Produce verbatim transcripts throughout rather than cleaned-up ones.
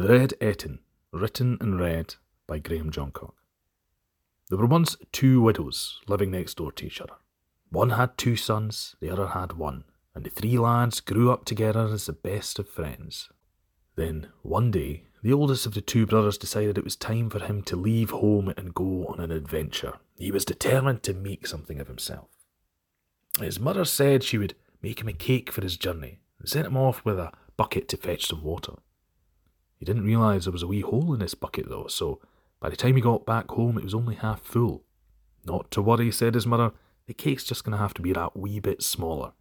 The Red Ettin, written and read by Graham Johncock. There were once two widows living next door to each other. One had two sons, the other had one, and the three lads grew up together as the best of friends. Then, one day, the oldest of the two brothers decided it was time for him to leave home and go on an adventure. He was determined to make something of himself. His mother said she would make him a cake for his journey and sent him off with a bucket to fetch some water. He didn't realise there was a wee hole in this bucket though, so by the time he got back home it was only half full. Not to worry, said his mother, the cake's just going to have to be that wee bit smaller.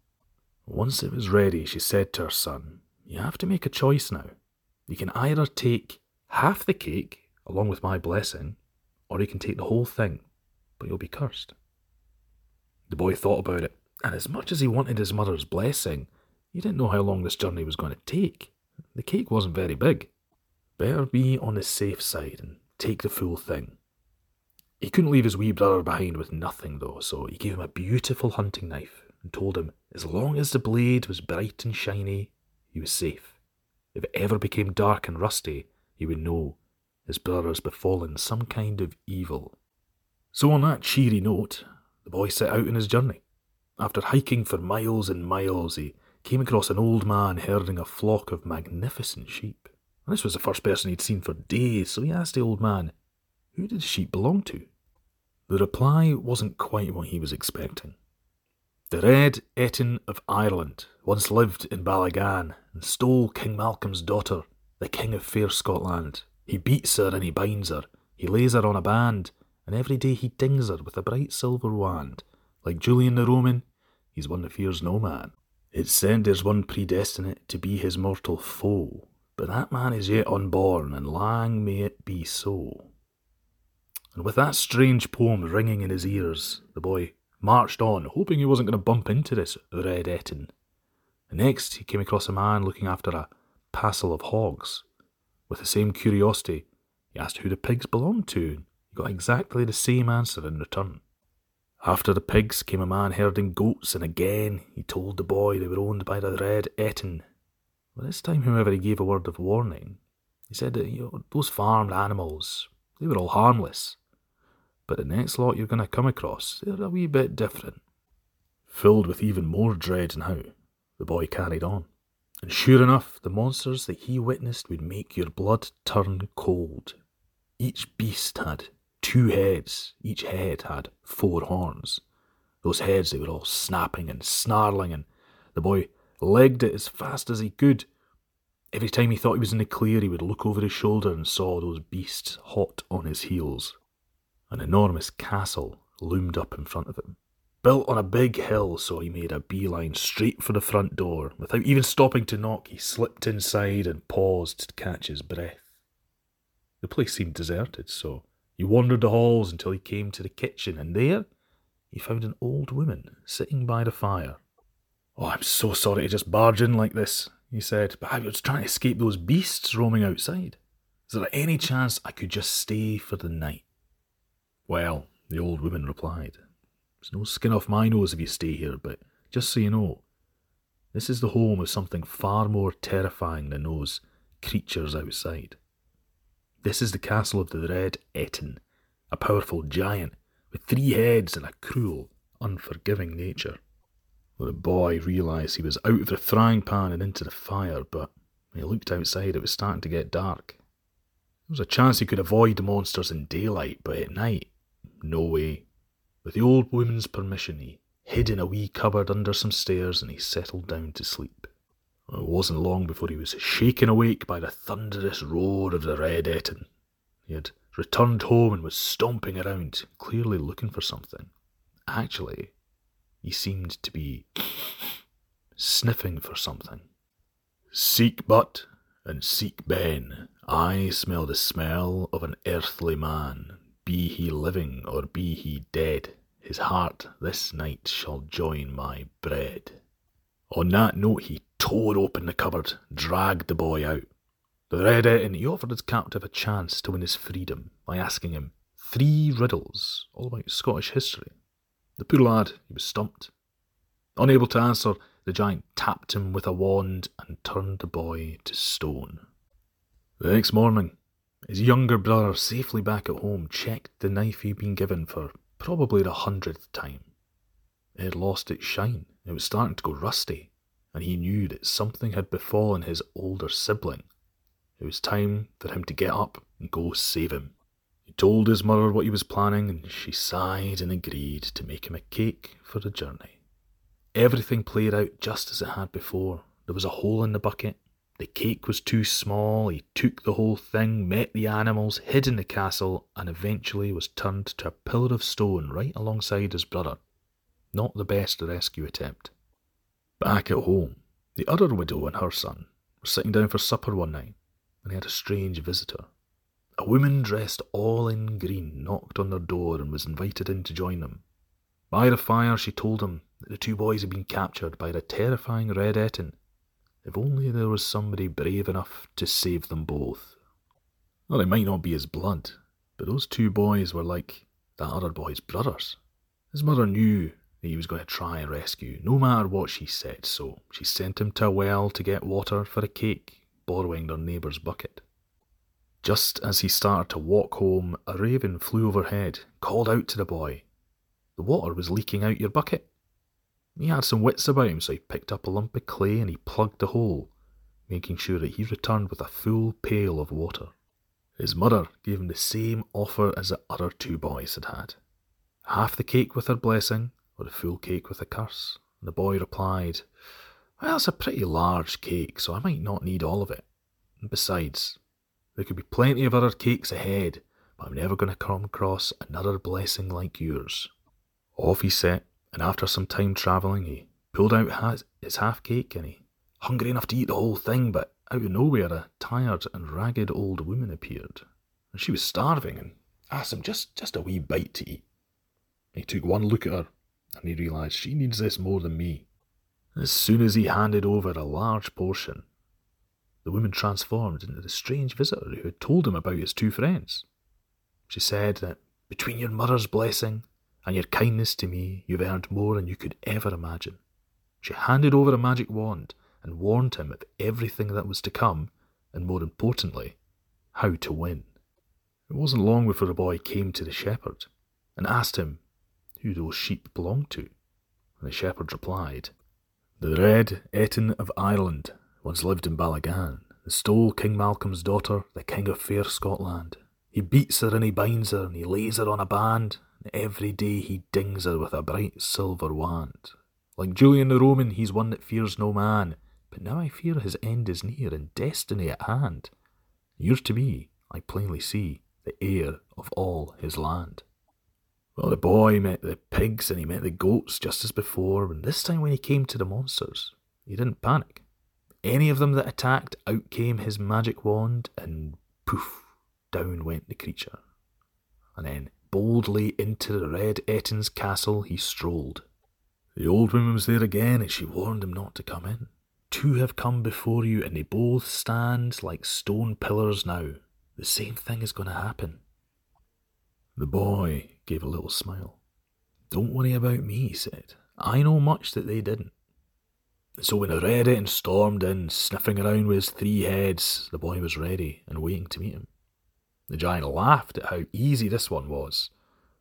Once it was ready, she said to her son, you have to make a choice now. You can either take half the cake, along with my blessing, or you can take the whole thing, but you'll be cursed. The boy thought about it, and as much as he wanted his mother's blessing, he didn't know how long this journey was going to take. The cake wasn't very big. Better be on the safe side and take the full thing. He couldn't leave his wee brother behind with nothing though, so he gave him a beautiful hunting knife and told him as long as the blade was bright and shiny, he was safe. If it ever became dark and rusty, he would know his brother has befallen some kind of evil. So on that cheery note, the boy set out on his journey. After hiking for miles and miles, he came across an old man herding a flock of magnificent sheep. And this was the first person he'd seen for days, so he asked the old man, who did the sheep belong to? The reply wasn't quite what he was expecting. The Red Ettin of Ireland once lived in Bellygan and stole King Malcolm's daughter, the King of Fair Scotland. He beats her and he binds her, he lays her on a band, and every day he dings her with a bright silver wand. Like Julian the Roman, he's one that fears no man. It's said there's one predestinate to be his mortal foe, but that man is yet unborn, and lang may it be so. And with that strange poem ringing in his ears, the boy marched on, hoping he wasn't going to bump into this Red Ettin. And next he came across a man looking after a passel of hogs. With the same curiosity, he asked who the pigs belonged to, and he got exactly the same answer in return. After the pigs came a man herding goats, and again he told the boy they were owned by the Red Ettin. But this time, however, he gave a word of warning. He said that you know, those farmed animals, they were all harmless. But the next lot you're going to come across, they're a wee bit different. Filled with even more dread now, the boy carried on. And sure enough, the monsters that he witnessed would make your blood turn cold. Each beast had two heads, each head had four horns. Those heads, they were all snapping and snarling, and the boy legged it as fast as he could. Every time he thought he was in the clear, he would look over his shoulder and saw those beasts hot on his heels. An enormous castle loomed up in front of him, built on a big hill, so he made a beeline straight for the front door. Without even stopping to knock, he slipped inside and paused to catch his breath. The place seemed deserted, so he wandered the halls until he came to the kitchen, and there he found an old woman sitting by the fire. "Oh, I'm so sorry to just barge in like this," he said, "but I was trying to escape those beasts roaming outside. Is there any chance I could just stay for the night?" "Well," the old woman replied, "there's no skin off my nose if you stay here, but just so you know, this is the home of something far more terrifying than those creatures outside. This is the castle of the Red Ettin, a powerful giant with three heads and a cruel, unforgiving nature." Well, the boy realised he was out of the frying pan and into the fire, but when he looked outside it was starting to get dark. There was a chance he could avoid the monsters in daylight, but at night, no way. With the old woman's permission, he hid in a wee cupboard under some stairs and he settled down to sleep. It wasn't long before he was shaken awake by the thunderous roar of the Red Ettin. He had returned home and was stomping around, clearly looking for something. Actually, he seemed to be sniffing for something. "Seek but, and seek ben. I smell the smell of an earthly man. Be he living or be he dead, his heart this night shall join my bread." On that note he tore open the cupboard, dragged the boy out. The Red Ettin, he offered his captive a chance to win his freedom by asking him three riddles all about Scottish history. The poor lad, he was stumped. Unable to answer, the giant tapped him with a wand and turned the boy to stone. The next morning, his younger brother, safely back at home, checked the knife he'd been given for probably the hundredth time. It had lost its shine, it was starting to go rusty, and he knew that something had befallen his older sibling. It was time for him to get up and go save him. He told his mother what he was planning, and she sighed and agreed to make him a cake for the journey. Everything played out just as it had before. There was a hole in the bucket, the cake was too small, he took the whole thing, met the animals, hid in the castle, and eventually was turned to a pillar of stone right alongside his brother. Not the best rescue attempt. Back at home, the other widow and her son were sitting down for supper one night, and they had a strange visitor. A woman dressed all in green knocked on their door and was invited in to join them. By the fire, she told them that the two boys had been captured by the terrifying Red Ettin. If only there was somebody brave enough to save them both. Well, it might not be his blood, but those two boys were like that other boy's brothers. His mother knew that he was going to try and rescue, no matter what she said, so she sent him to a well to get water for a cake, borrowing their neighbour's bucket. Just as he started to walk home, a raven flew overhead, called out to the boy. The water was leaking out your bucket. He had some wits about him, so he picked up a lump of clay and he plugged the hole, making sure that he returned with a full pail of water. His mother gave him the same offer as the other two boys had had. Half the cake with her blessing, or the full cake with a curse? And the boy replied, well, it's a pretty large cake, so I might not need all of it. And besides, there could be plenty of other cakes ahead, but I'm never going to come across another blessing like yours. Off he set, and after some time travelling, he pulled out his half cake, and he, hungry enough to eat the whole thing, but out of nowhere a tired and ragged old woman appeared. And she was starving, and asked him just, just a wee bite to eat. He took one look at her, and he realised she needs this more than me. As soon as he handed over a large portion, the woman transformed into the strange visitor who had told him about his two friends. She said that between your mother's blessing and your kindness to me, you've earned more than you could ever imagine. She handed over a magic wand and warned him of everything that was to come, and more importantly, how to win. It wasn't long before the boy came to the shepherd and asked him who those sheep belonged to, and the shepherd replied, the Red Ettin of Ireland once lived in Bellygan, and stole King Malcolm's daughter, the King of Fair Scotland. He beats her and he binds her and he lays her on a band, and every day he dings her with a bright silver wand. Like Julian the Roman, he's one that fears no man, but now I fear his end is near and destiny at hand. You're to be, I plainly see, the heir of all his land. Well, the boy met the pigs and he met the goats just as before, and this time when he came to the monsters, he didn't panic. Any of them that attacked, out came his magic wand, and poof, down went the creature. And then, boldly into the Red Ettin's castle he strolled. The old woman was there again, and she warned him not to come in. Two have come before you, and they both stand like stone pillars now. The same thing is going to happen. The boy gave a little smile. Don't worry about me, he said. I know much that they didn't. And so when the Red Ettin stormed in, sniffing around with his three heads, the boy was ready and waiting to meet him. The giant laughed at how easy this one was.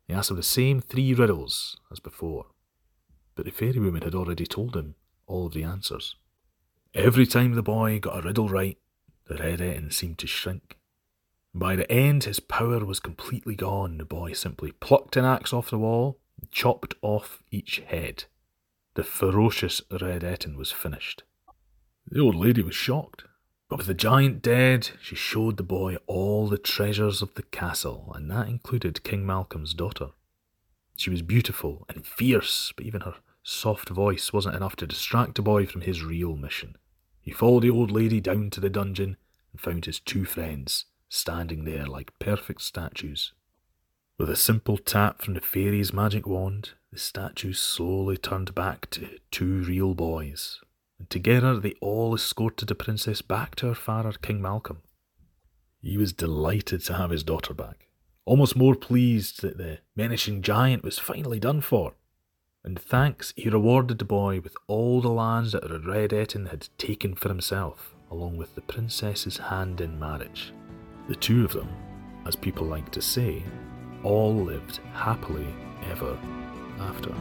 He asked him the same three riddles as before, but the fairy woman had already told him all of the answers. Every time the boy got a riddle right, the Red Ettin seemed to shrink. By the end, his power was completely gone. The boy simply plucked an axe off the wall and chopped off each head. The ferocious Red Ettin was finished. The old lady was shocked, but with the giant dead, she showed the boy all the treasures of the castle, and that included King Malcolm's daughter. She was beautiful and fierce, but even her soft voice wasn't enough to distract the boy from his real mission. He followed the old lady down to the dungeon and found his two friends standing there like perfect statues. With a simple tap from the fairy's magic wand, the statues slowly turned back to two real boys, and together they all escorted the princess back to her father, King Malcolm. He was delighted to have his daughter back, almost more pleased that the menacing giant was finally done for. In thanks, he rewarded the boy with all the lands that the Red Ettin had taken for himself. along with the princess's hand in marriage. The two of them, as people like to say, all lived happily ever after.